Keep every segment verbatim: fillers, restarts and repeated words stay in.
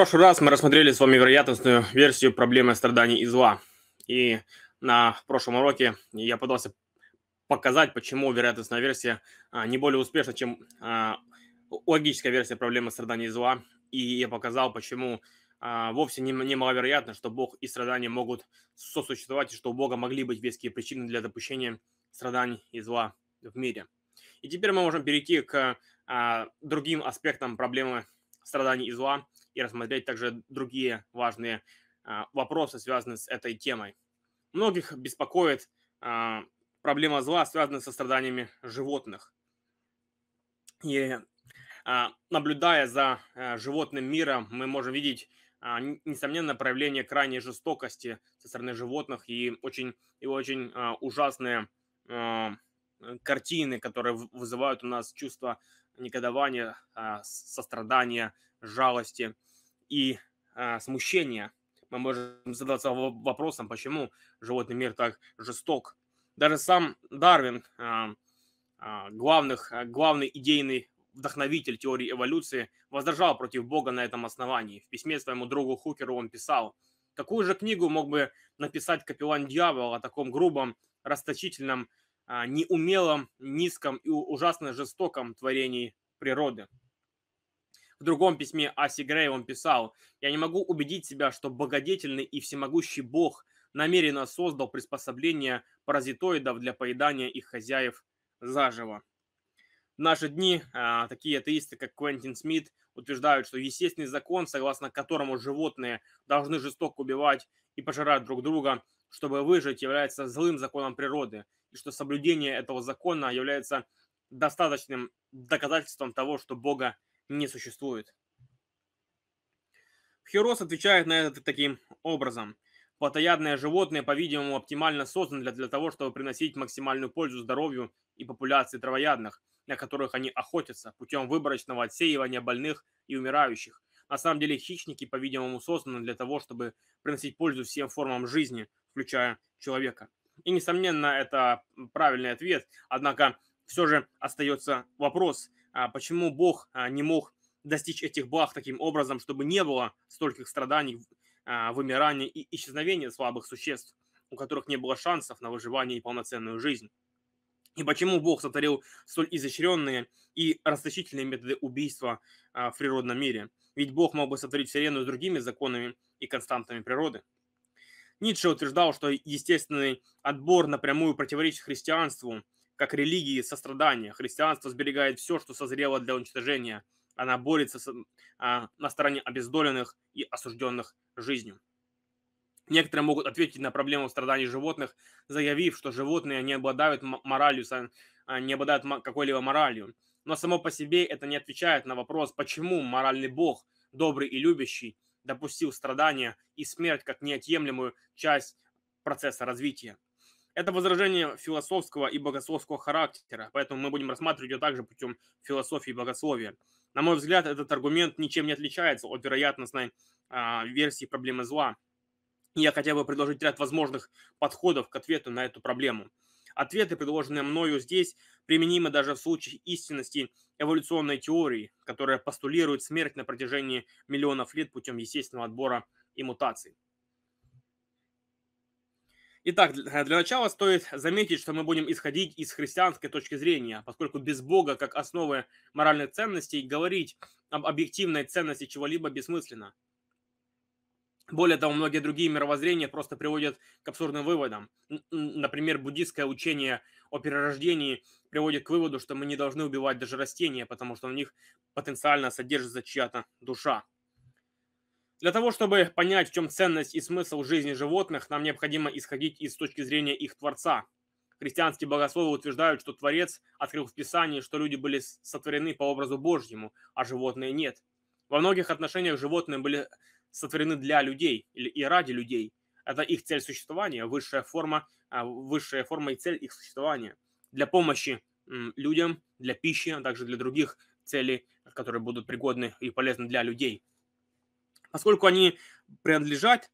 прошлый раз мы рассмотрели с вами вероятностную версию проблемы страданий и зла. И на прошлом уроке я пытался показать, почему вероятностная версия не более успешна, чем логическая версия проблемы страданий и зла. И я показал, почему вовсе немаловероятно, что Бог и страдания могут сосуществовать, и что у Бога могли быть веские причины для допущения страданий и зла в мире. И теперь мы можем перейти к другим аспектам проблемы страданий и зла и рассмотреть также другие важные вопросы, связанные с этой темой. Многих беспокоит проблема зла, связанная со страданиями животных. И наблюдая за животным миром, мы можем видеть, несомненно, проявление крайней жестокости со стороны животных и очень, и очень ужасные картины, которые вызывают у нас чувство негодования, сострадания, жалости и смущения. Мы можем задаться вопросом, почему животный мир так жесток. Даже сам Дарвин, главных, главный идейный вдохновитель теории эволюции, воздержал против Бога на этом основании. В письме своему другу Хукеру он писал: «Какую же книгу мог бы написать капеллан дьявола о таком грубом, расточительном, неумелом, низком и ужасно жестоком творении природы?» В другом письме Аси Грей он писал: «Я не могу убедить себя, что богодетельный и всемогущий Бог намеренно создал приспособление паразитоидов для поедания их хозяев заживо». В наши дни а, такие атеисты, как Квентин Смит, утверждают, что естественный закон, согласно которому животные должны жестоко убивать и пожирать друг друга, чтобы выжить, является злым законом природы, и что соблюдение этого закона является достаточным доказательством того, что Бога не существует. Хирос отвечает на это таким образом: «Плотоядные животные, по-видимому, оптимально созданы для, для того, чтобы приносить максимальную пользу здоровью и популяции травоядных, на которых они охотятся, путем выборочного отсеивания больных и умирающих. На самом деле хищники, по-видимому, созданы для того, чтобы приносить пользу всем формам жизни, включая человека». И, несомненно, это правильный ответ, однако все же остается вопрос, почему Бог не мог достичь этих благ таким образом, чтобы не было стольких страданий, вымирания и исчезновения слабых существ, у которых не было шансов на выживание и полноценную жизнь? И почему Бог сотворил столь изощренные и расточительные методы убийства в природном мире? Ведь Бог мог бы сотворить Вселенную с другими законами и константами природы. Ницше утверждал, что естественный отбор напрямую противоречит христианству, как религии сострадания. Христианство сберегает все, что созрело для уничтожения. Она борется с, а, на стороне обездоленных и осужденных жизнью. Некоторые могут ответить на проблему страданий животных, заявив, что животные не обладают моралью, не обладают какой-либо моралью. Но само по себе это не отвечает на вопрос, почему моральный Бог, добрый и любящий, допустил страдания и смерть как неотъемлемую часть процесса развития. Это возражение философского и богословского характера, поэтому мы будем рассматривать его также путем философии и богословия. На мой взгляд, этот аргумент ничем не отличается от вероятностной а, версии проблемы зла. Я хотел бы предложить ряд возможных подходов к ответу на эту проблему. Ответы, предложенные мною здесь, применимы даже в случае истинности эволюционной теории, которая постулирует смерть на протяжении миллионов лет путем естественного отбора и мутаций. Итак, для начала стоит заметить, что мы будем исходить из христианской точки зрения, поскольку без Бога как основы моральных ценностей говорить об объективной ценности чего-либо бессмысленно. Более того, многие другие мировоззрения просто приводят к абсурдным выводам. Например, буддистское учение о перерождении приводит к выводу, что мы не должны убивать даже растения, потому что в них потенциально содержится чья-то душа. Для того, чтобы понять, в чем ценность и смысл жизни животных, нам необходимо исходить из точки зрения их Творца. Христианские богословы утверждают, что Творец открыл в Писании, что люди были сотворены по образу Божьему, а животные нет. Во многих отношениях животные были сотворены для людей и ради людей. Это их цель существования, высшая форма, высшая форма и цель их существования. Для помощи людям, для пищи, а также для других целей, которые будут пригодны и полезны для людей. Поскольку они принадлежат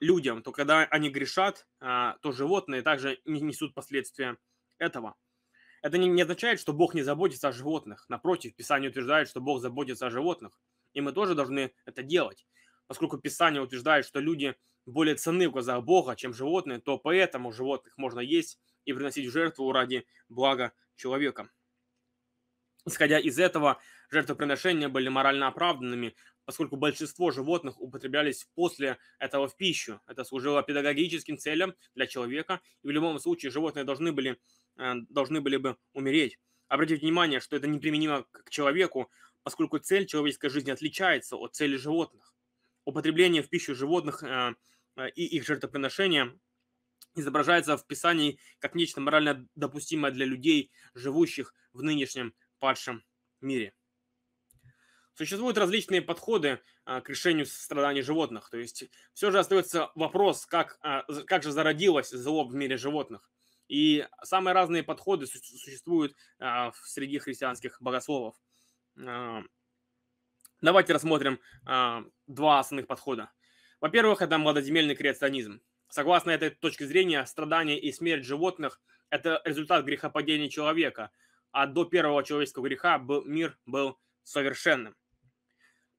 людям, то когда они грешат, то животные также несут последствия этого. Это не означает, что Бог не заботится о животных. Напротив, Писание утверждает, что Бог заботится о животных, и мы тоже должны это делать. поскольку Писание утверждает, что люди более ценны в глазах Бога, чем животные, то поэтому животных можно есть и приносить в жертву ради блага человека. Исходя из этого, жертвоприношения были морально оправданными, поскольку большинство животных употреблялись после этого в пищу. Это служило педагогическим целям для человека, и в любом случае животные должны были, должны были бы умереть. Обратите внимание, что это неприменимо к человеку, поскольку цель человеческой жизни отличается от цели животных. Употребление в пищу животных и их жертвоприношения изображается в Писании как нечто морально допустимое для людей, живущих в нынешнем падшем мире. Существуют различные подходы к решению страданий животных. То есть все же остается вопрос, как, как же зародилось зло в мире животных. И самые разные подходы существуют среди христианских богословов. Давайте рассмотрим два основных подхода. Во-первых, это младоземельный креационизм. Согласно этой точке зрения, страдания и смерть животных – это результат грехопадения человека, а до первого человеческого греха мир был совершенным.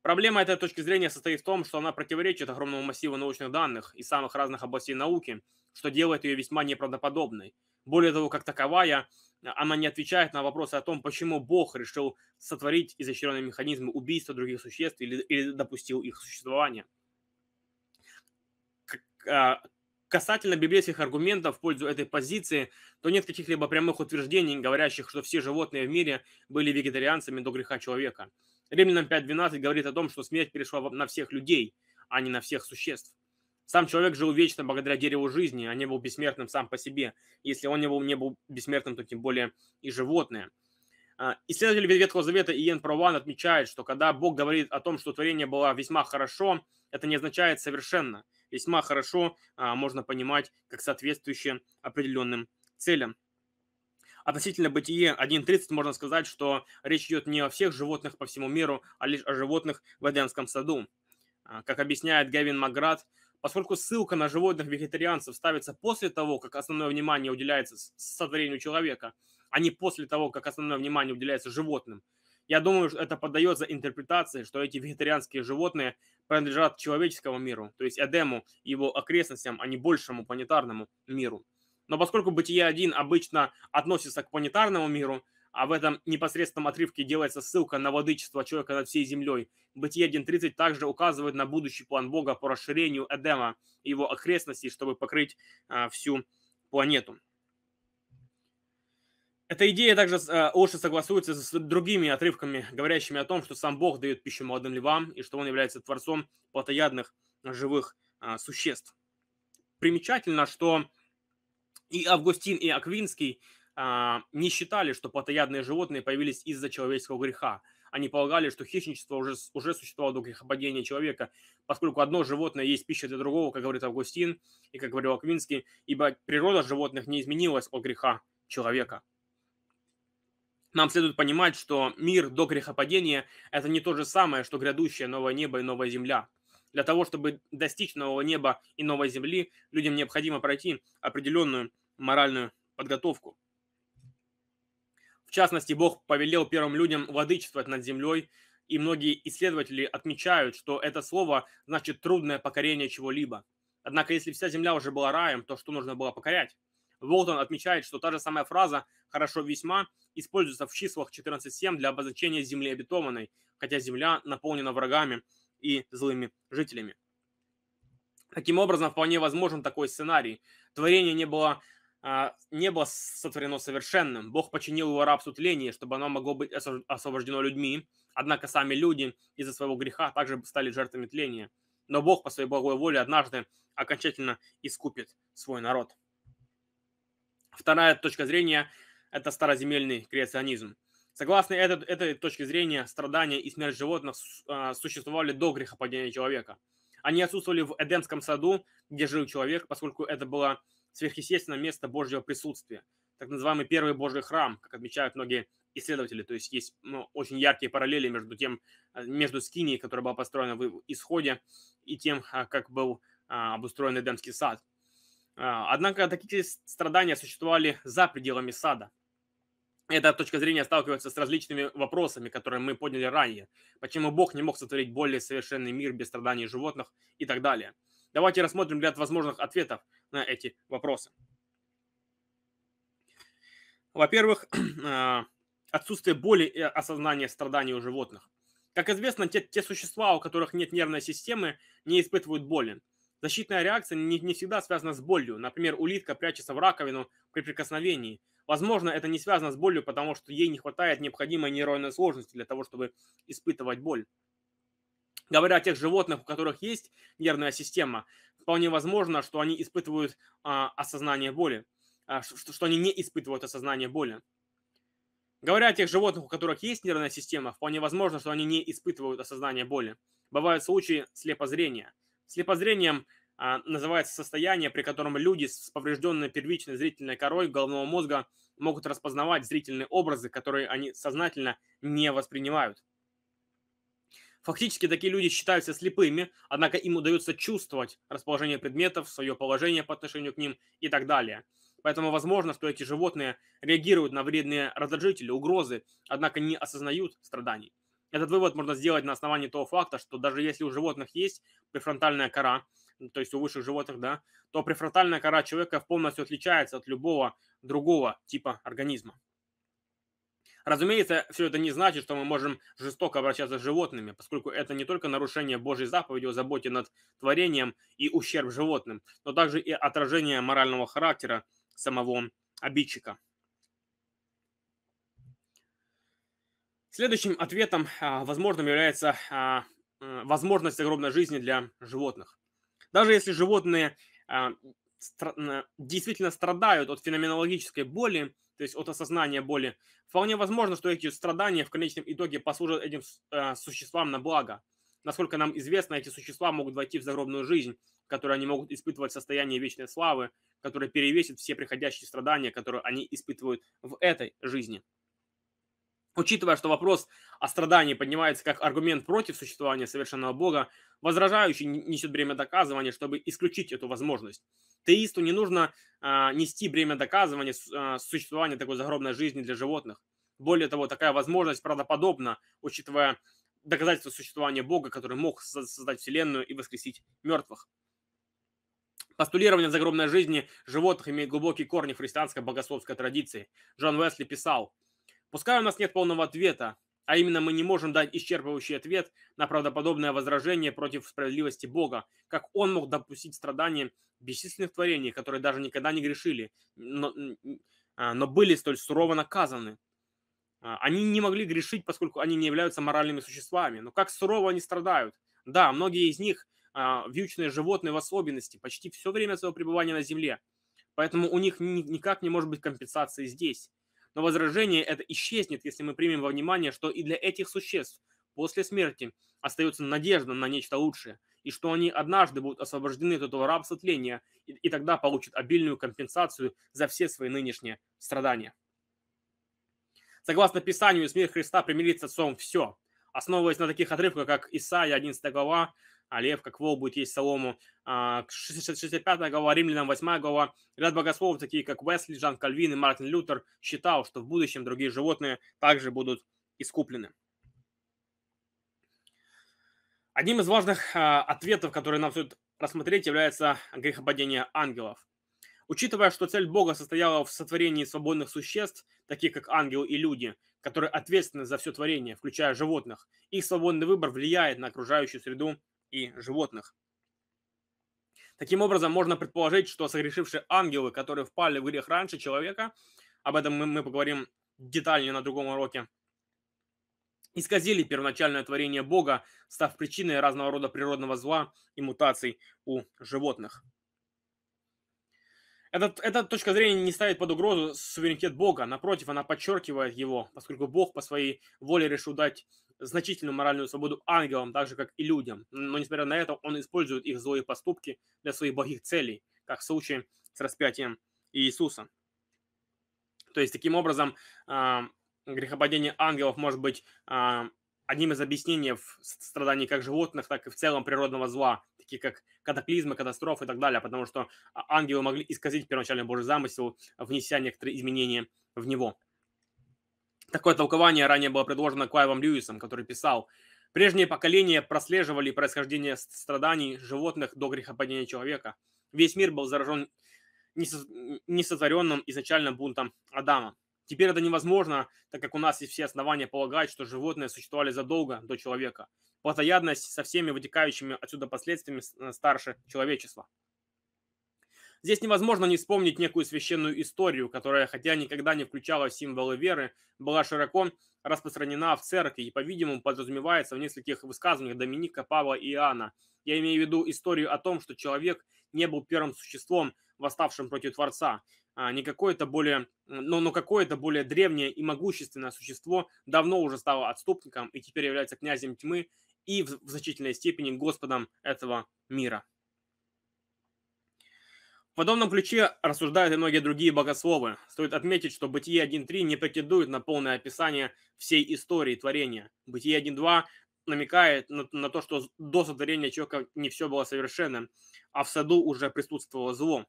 Проблема этой точки зрения состоит в том, что она противоречит огромному массиву научных данных из самых разных областей науки, что делает ее весьма неправдоподобной. Более того, как таковая, она не отвечает на вопросы о том, почему Бог решил сотворить изощренные механизмы убийства других существ или, или допустил их существование. Касательно библейских аргументов в пользу этой позиции, то нет каких-либо прямых утверждений, говорящих, что все животные в мире были вегетарианцами до греха человека. Римлянам пять двенадцать говорит о том, что смерть перешла на всех людей, а не на всех существ. Сам человек жил вечно благодаря дереву жизни, а не был бессмертным сам по себе. Если он не был, не был бессмертным, то тем более и животное. Исследователь Ветхого Завета Иен Прован отмечает, что когда Бог говорит о том, что творение было весьма хорошо, это не означает совершенно. Весьма хорошо а, можно понимать как соответствующее определенным целям. Относительно бытия один тридцать можно сказать, что речь идет не о всех животных по всему миру, а лишь о животных в Эдемском саду. А, как объясняет Гэвин Макграт, поскольку ссылка на животных вегетарианцев ставится после того, как основное внимание уделяется сотворению человека, а не после того, как основное внимание уделяется животным, я думаю, что это поддается интерпретации, что эти вегетарианские животные принадлежат человеческому миру, то есть Эдему и его окрестностям, а не большему планетарному миру. Но поскольку Бытие один обычно относится к планетарному миру, а в этом непосредственном отрывке делается ссылка на владычество человека над всей землей, Бытие один тридцать также указывает на будущий план Бога по расширению Эдема и его окрестностей, чтобы покрыть а, всю планету. Эта идея также лучше согласуется с другими отрывками, говорящими о том, что сам Бог дает пищу молодым львам и что он является творцом плотоядных живых а, существ. Примечательно, что и Августин, и Аквинский а, не считали, что плотоядные животные появились из-за человеческого греха. Они полагали, что хищничество уже, уже существовало до грехопадения человека, поскольку одно животное есть пища для другого, как говорит Августин и как говорил Аквинский, ибо природа животных не изменилась от греха человека. Нам следует понимать, что мир до грехопадения – это не то же самое, что грядущее новое небо и новая земля. Для того, чтобы достичь нового неба и новой земли, людям необходимо пройти определенную моральную подготовку. В частности, Бог повелел первым людям владычествовать над землей, и многие исследователи отмечают, что это слово значит трудное покорение чего-либо. Однако, если вся земля уже была раем, то что нужно было покорять? Волтон отмечает, что та же самая фраза «хорошо весьма» используется в числах четырнадцать семь для обозначения земли обетованной, хотя земля наполнена врагами и злыми жителями. Таким образом, вполне возможен такой сценарий. Творение не было, а, не было сотворено совершенным. Бог подчинил его рабству тления, чтобы оно могло быть освобождено людьми. Однако сами люди из-за своего греха также стали жертвами тления. Но Бог по своей благой воле однажды окончательно искупит свой народ. Вторая точка зрения – это староземельный креационизм. Согласно этой, этой точке зрения, страдания и смерть животных существовали до грехопадения человека. Они отсутствовали в Эдемском саду, где жил человек, поскольку это было сверхъестественное место Божьего присутствия. Так называемый первый Божий храм, как отмечают многие исследователи. То есть есть ну, очень яркие параллели между тем, между скинией, которая была построена в Исходе, и тем, как был обустроен Эдемский сад. Однако такие страдания существовали за пределами сада. Эта точка зрения сталкивается с различными вопросами, которые мы подняли ранее. Почему Бог не мог сотворить более совершенный мир без страданий животных и так далее. Давайте рассмотрим ряд возможных ответов на эти вопросы. Во-первых, отсутствие боли и осознание страданий у животных. Как известно, те, те существа, у которых нет нервной системы, не испытывают боли. Защитная реакция не, не всегда связана с болью. Например, улитка прячется в раковину при прикосновении. Возможно, это не связано с болью, потому что ей не хватает необходимой нейронной сложности для того, чтобы испытывать боль. Говоря о тех животных, у которых есть нервная система, вполне возможно, что они испытывают а, осознание боли, а, что, что они не испытывают осознание боли. Говоря о тех животных, у которых есть нервная система, вполне возможно, что они не испытывают осознание боли. Бывают случаи слепозрения. Слепозрением а, называется состояние, при котором люди с поврежденной первичной зрительной корой головного мозга могут распознавать зрительные образы, которые они сознательно не воспринимают. Фактически такие люди считаются слепыми, однако им удается чувствовать расположение предметов, свое положение по отношению к ним и так далее. Поэтому возможно, что эти животные реагируют на вредные раздражители, угрозы, однако не осознают страданий. Этот вывод можно сделать на основании того факта, что даже если у животных есть префронтальная кора, то есть у высших животных, да, то префронтальная кора человека полностью отличается от любого другого типа организма. Разумеется, все это не значит, что мы можем жестоко обращаться с животными, поскольку это не только нарушение Божьей заповеди о заботе над творением и ущерб животным, но также и отражение морального характера самого обидчика. Следующим ответом, возможным, является возможность загробной жизни для животных. Даже если животные действительно страдают от феноменологической боли, то есть от осознания боли, вполне возможно, что эти страдания в конечном итоге послужат этим э, существам на благо. Насколько нам известно, эти существа могут войти в загробную жизнь, в которой они могут испытывать состояние вечной славы, которое перевесит все приходящие страдания, которые они испытывают в этой жизни. Учитывая, что вопрос о страдании поднимается как аргумент против существования совершенного Бога, возражающий несет бремя доказывания, чтобы исключить эту возможность. Теисту не нужно а, нести бремя доказывания а, существования такой загробной жизни для животных. Более того, такая возможность правдоподобна, учитывая доказательства существования Бога, который мог создать Вселенную и воскресить мертвых. Постулирование загробной жизни животных имеет глубокие корни в христианской богословской традиции. Джон Уэсли писал: «Пускай у нас нет полного ответа, а именно мы не можем дать исчерпывающий ответ на правдоподобное возражение против справедливости Бога, как Он мог допустить страдания бесчисленных творений, которые даже никогда не грешили, но, но были столь сурово наказаны. Они не могли грешить, поскольку они не являются моральными существами. Но как сурово они страдают. Да, многие из них, вьючные животные в особенности, почти все время своего пребывания на земле. Поэтому у них никак не может быть компенсации здесь. Но возражение это исчезнет, если мы примем во внимание, что и для этих существ после смерти остается надежда на нечто лучшее, и что они однажды будут освобождены от этого рабства тления, и, и тогда получат обильную компенсацию за все свои нынешние страдания». Согласно Писанию, смерть Христа примирит с Отцом все. Основываясь на таких отрывках, как Исаия одиннадцатая глава, «А лев, как вол, будет есть солому», шестьдесят пятая глава, Римлянам восьмая глава, ряд богословов, такие как Уэсли, Жан Кальвин и Мартин Лютер, считал, что в будущем другие животные также будут искуплены. Одним из важных ответов, которые нам стоит рассмотреть, является грехопадение ангелов. Учитывая, что цель Бога состояла в сотворении свободных существ, таких как ангелы и люди, которые ответственны за все творение, включая животных, их свободный выбор влияет на окружающую среду и животных. Таким образом, можно предположить, что согрешившие ангелы, которые впали в грех раньше человека, об этом мы, мы поговорим детальнее на другом уроке, исказили первоначальное творение Бога, став причиной разного рода природного зла и мутаций у животных. Этот, эта точка зрения не ставит под угрозу суверенитет Бога, напротив, она подчеркивает его, поскольку Бог по своей воле решил дать значительную моральную свободу ангелам, так же, как и людям. Но, несмотря на это, он использует их злые поступки для своих благих целей, как в случае с распятием Иисуса. То есть, таким образом, грехопадение ангелов может быть одним из объяснений в страдании как животных, так и в целом природного зла, такие как катаклизмы, катастрофы и так далее, потому что ангелы могли исказить первоначальный Божий замысел, внеся некоторые изменения в него. Такое толкование ранее было предложено Клайвом Льюисом, который писал: «Прежние поколения прослеживали происхождение страданий животных до грехопадения человека. Весь мир был заражен несотворенным изначально бунтом Адама. Теперь это невозможно, так как у нас есть все основания полагать, что животные существовали задолго до человека. Плотоядность со всеми вытекающими отсюда последствиями старше человечества». Здесь невозможно не вспомнить некую священную историю, которая, хотя никогда не включала символы веры, была широко распространена в церкви и, по-видимому, подразумевается в нескольких высказываниях Доминика, Павла и Иоанна. Я имею в виду историю о том, что человек не был первым существом, восставшим против Творца, а не какое-то более, но, но какое-то более древнее и могущественное существо давно уже стало отступником и теперь является князем тьмы и в значительной степени господом этого мира. В подобном ключе рассуждают и многие другие богословы. Стоит отметить, что Бытие один точка три не претендует на полное описание всей истории творения. Бытие один точка два намекает на, на то, что до сотворения человека не все было совершенным, а в саду уже присутствовало зло.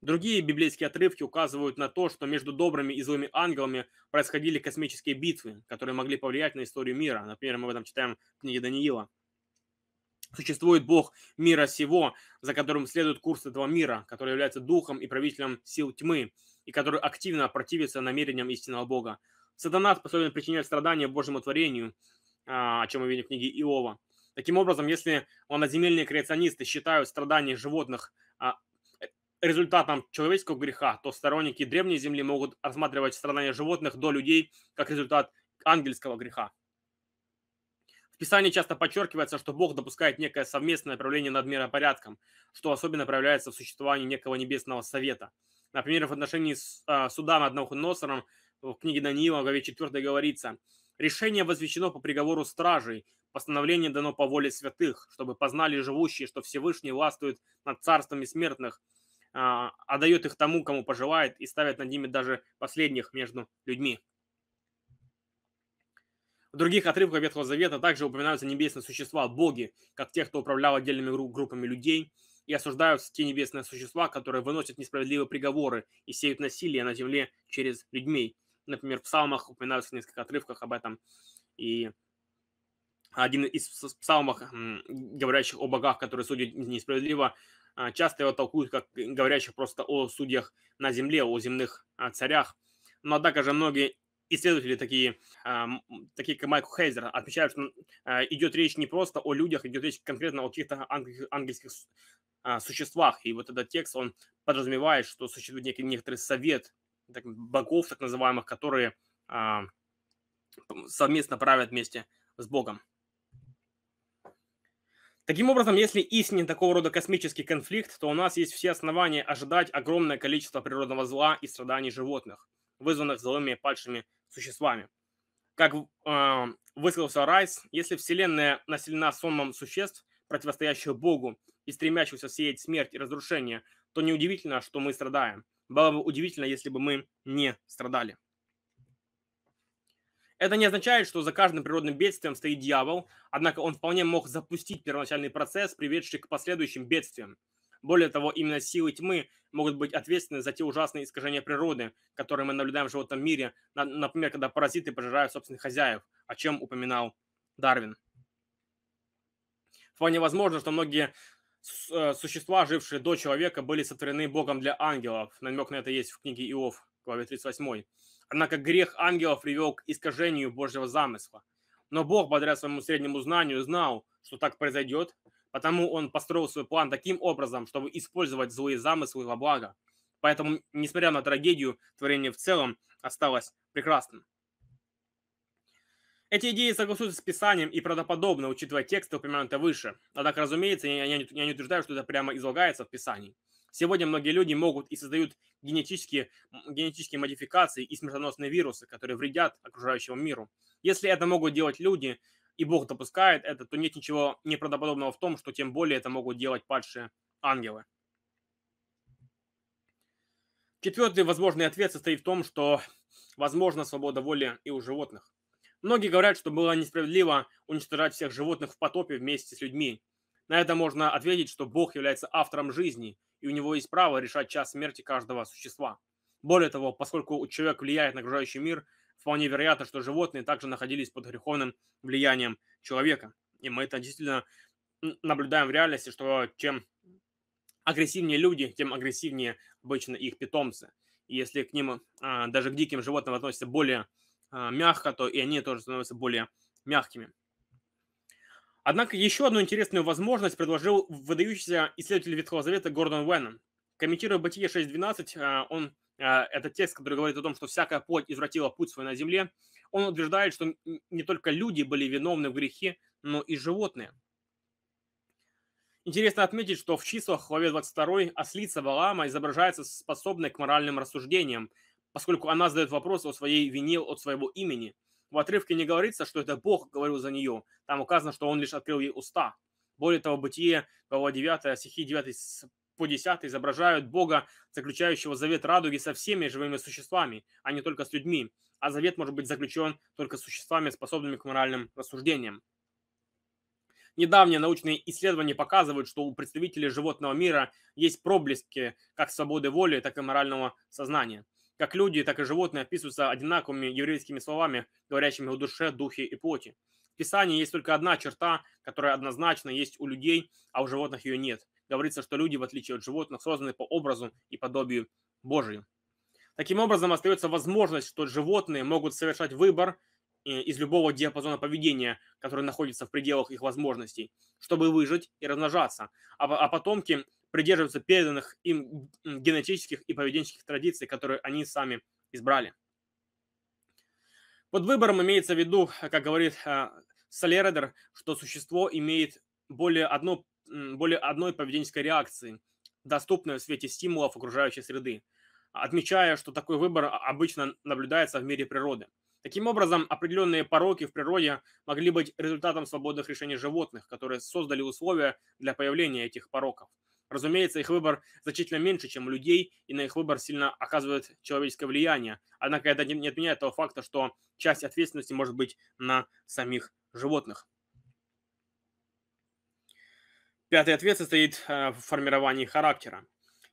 Другие библейские отрывки указывают на то, что между добрыми и злыми ангелами происходили космические битвы, которые могли повлиять на историю мира. Например, мы об этом читаем в книге Даниила. Существует Бог мира сего, за которым следует курс этого мира, который является духом и правителем сил тьмы, и который активно противится намерениям истинного Бога. Сатана способен причинять страдания Божьему творению, о чем мы видим в книге Иова. Таким образом, если ланоземельные креационисты считают страдания животных результатом человеческого греха, то сторонники древней земли могут рассматривать страдания животных до людей как результат ангельского греха. В Писании часто подчеркивается, что Бог допускает некое совместное правление над миропорядком, что особенно проявляется в существовании некого небесного совета. Например, в отношении суда над Навуходоносором в книге Даниила, главе четвёртой, говорится: «Решение возвещено по приговору стражей, постановление дано по воле святых, чтобы познали живущие, что Всевышний властвует над царствами смертных, а дает их тому, кому пожелает, и ставит над ними даже последних между людьми». В других отрывках Ветхого Завета также упоминаются небесные существа, боги, как те, кто управлял отдельными группами людей, и осуждаются те небесные существа, которые выносят несправедливые приговоры и сеют насилие на земле через людей. Например, в псалмах упоминаются в нескольких отрывках об этом. И один из псалмов, говорящих о богах, которые судят несправедливо, часто его толкуют как говорящих просто о судьях на земле, о земных царях. Но однако же многие исследователи, такие, такие как Майкл Хейзер, отмечают, что идет речь не просто о людях, идет речь конкретно о каких-то ангельских существах. И вот этот текст, он подразумевает, что существует некий, некоторый совет так, богов, так называемых, которые совместно правят вместе с Богом. Таким образом, если истинен такого рода космический конфликт, то у нас есть все основания ожидать огромное количество природного зла и страданий животных, вызванных злыми падшими существами. Как э, высказался Райс, если Вселенная населена сонмом существ, противостоящих Богу и стремящихся сеять смерть и разрушение, то неудивительно, что мы страдаем. Было бы удивительно, если бы мы не страдали. Это не означает, что за каждым природным бедствием стоит дьявол, однако он вполне мог запустить первоначальный процесс, приведший к последующим бедствиям. Более того, именно силы тьмы могут быть ответственны за те ужасные искажения природы, которые мы наблюдаем в животном мире, например, когда паразиты пожирают собственных хозяев, о чем упоминал Дарвин. Вполне возможно, что многие существа, жившие до человека, были сотворены Богом для ангелов. Намек на это есть в книге Иов, главе тридцать восьмой. Однако грех ангелов привел к искажению Божьего замысла. Но Бог, благодаря своему среднему знанию, знал, что так произойдет, потому он построил свой план таким образом, чтобы использовать злые замыслы во благо. Поэтому, несмотря на трагедию, творение в целом осталось прекрасным. Эти идеи согласуются с Писанием и правдоподобно, учитывая тексты, упомянутые выше. Однако, разумеется, я не утверждаю, что это прямо излагается в Писании. Сегодня многие люди могут и создают генетические, генетические модификации и смертоносные вирусы, которые вредят окружающему миру. Если это могут делать люди, и Бог допускает это, то нет ничего неправдоподобного в том, что тем более это могут делать падшие ангелы. Четвертый возможный ответ состоит в том, что возможна свобода воли и у животных. Многие говорят, что было несправедливо уничтожать всех животных в потопе вместе с людьми. На это можно ответить, что Бог является автором жизни, и у него есть право решать час смерти каждого существа. Более того, поскольку человек влияет на окружающий мир, вполне вероятно, что животные также находились под греховным влиянием человека. И мы это действительно наблюдаем в реальности, что чем агрессивнее люди, тем агрессивнее обычно их питомцы. И если к ним, даже к диким животным относятся более мягко, то и они тоже становятся более мягкими. Однако еще одну интересную возможность предложил выдающийся исследователь Ветхого Завета Гордон Уэнн. Комментируя Бытие шесть двенадцать, он, этот текст, который говорит о том, что всякая плоть извратила путь свой на земле, он утверждает, что не только люди были виновны в грехе, но и животные. Интересно отметить, что в числах в главе двадцать два ослица Валаама изображается способной к моральным рассуждениям, поскольку она задает вопрос о своей вине от своего имени. В отрывке не говорится, что это Бог говорил за нее. Там указано, что он лишь открыл ей уста. Более того, Бытие, глава девятая, стихи девятый по десятый изображают Бога, заключающего завет радуги со всеми живыми существами, а не только с людьми. А завет может быть заключен только с существами, способными к моральным рассуждениям. Недавние научные исследования показывают, что у представителей животного мира есть проблески как свободы воли, так и морального сознания. Как люди, так и животные описываются одинаковыми еврейскими словами, говорящими о душе, духе и плоти. В Писании есть только одна черта, которая однозначно есть у людей, а у животных ее нет. Говорится, что люди, в отличие от животных, созданы по образу и подобию Божию. Таким образом, остается возможность, что животные могут совершать выбор из любого диапазона поведения, который находится в пределах их возможностей, чтобы выжить и размножаться, а потомки придерживаются переданных им генетических и поведенческих традиций, которые они сами избрали. Под выбором имеется в виду, как говорит Салередер, что существо имеет более, одно, более одной поведенческой реакции, доступной в свете стимулов окружающей среды, отмечая, что такой выбор обычно наблюдается в мире природы. Таким образом, определенные пороки в природе могли быть результатом свободных решений животных, которые создали условия для появления этих пороков. Разумеется, их выбор значительно меньше, чем у людей, и на их выбор сильно оказывает человеческое влияние. Однако это не отменяет того факта, что часть ответственности может быть на самих животных. Пятый ответ состоит в формировании характера.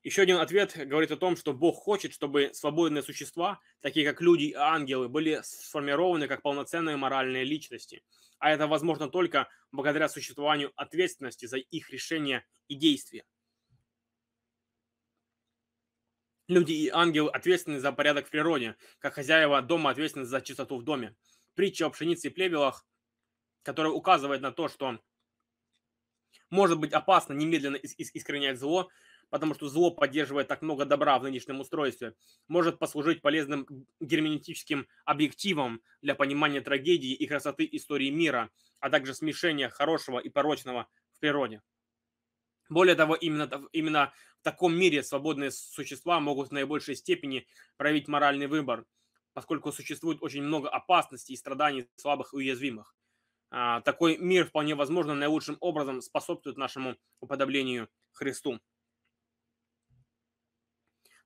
Еще один ответ говорит о том, что Бог хочет, чтобы свободные существа, такие как люди и ангелы, были сформированы как полноценные моральные личности. А это возможно только благодаря существованию ответственности за их решения и действия. Люди и ангелы ответственны за порядок в природе, как хозяева дома ответственны за чистоту в доме. Притча о пшенице и плевелах, которая указывает на то, что может быть опасно немедленно искоренять зло, потому что зло поддерживает так много добра в нынешнем устройстве, может послужить полезным герменевтическим объективом для понимания трагедии и красоты истории мира, а также смешения хорошего и порочного в природе. Более того, именно, именно в таком мире свободные существа могут в наибольшей степени проявить моральный выбор, поскольку существует очень много опасностей и страданий слабых и уязвимых. Такой мир вполне возможно наилучшим образом способствует нашему уподоблению Христу.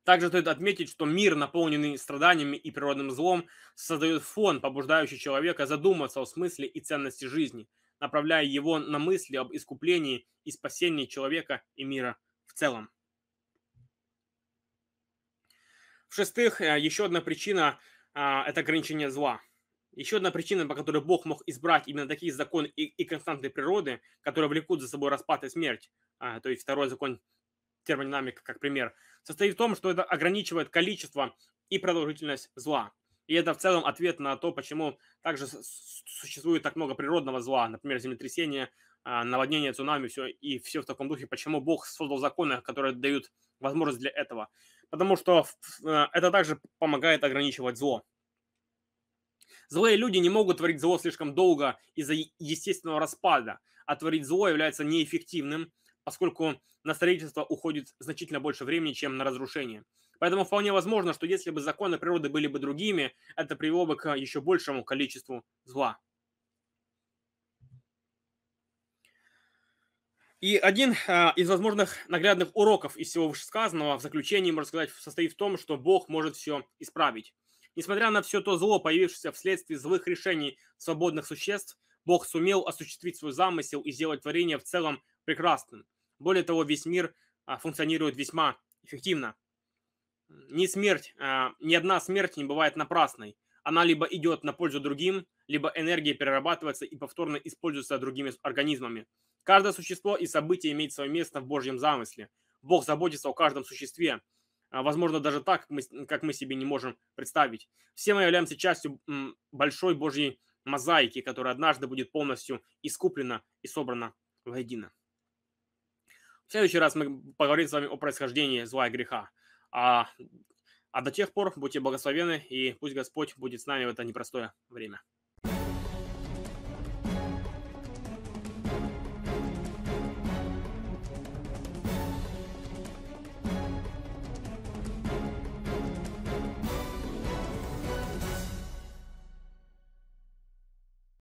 Также стоит отметить, что мир, наполненный страданиями и природным злом, создает фон, побуждающий человека задуматься о смысле и ценности жизни, направляя его на мысли об искуплении и спасении человека и мира в целом. В-шестых, еще одна причина – это ограничение зла. Еще одна причина, по которой Бог мог избрать именно такие законы и константы природы, которые влекут за собой распад и смерть, то есть второй закон термодинамика, как пример, состоит в том, что это ограничивает количество и продолжительность зла. И это в целом ответ на то, почему также существует так много природного зла, например, землетрясения, наводнения, цунами, все, и все в таком духе, почему Бог создал законы, которые дают возможность для этого. Потому что это также помогает ограничивать зло. Злые люди не могут творить зло слишком долго из-за естественного распада, а творить зло является неэффективным, поскольку на строительство уходит значительно больше времени, чем на разрушение. Поэтому вполне возможно, что если бы законы природы были бы другими, это привело бы к еще большему количеству зла. И один из возможных наглядных уроков из всего вышесказанного в заключении, можно сказать, состоит в том, что Бог может все исправить. Несмотря на все то зло, появившееся вследствие злых решений свободных существ, Бог сумел осуществить свой замысел и сделать творение в целом прекрасным. Более того, весь мир функционирует весьма эффективно. Ни смерть, ни одна смерть не бывает напрасной. Она либо идет на пользу другим, либо энергия перерабатывается и повторно используется другими организмами. Каждое существо и событие имеет свое место в Божьем замысле. Бог заботится о каждом существе, возможно, даже так, как мы, как мы себе не можем представить. Все мы являемся частью большой Божьей мозаики, которая однажды будет полностью искуплена и собрана воедино. В следующий раз мы поговорим с вами о происхождении зла и греха. А, а до тех пор будьте благословены, и пусть Господь будет с нами в это непростое время.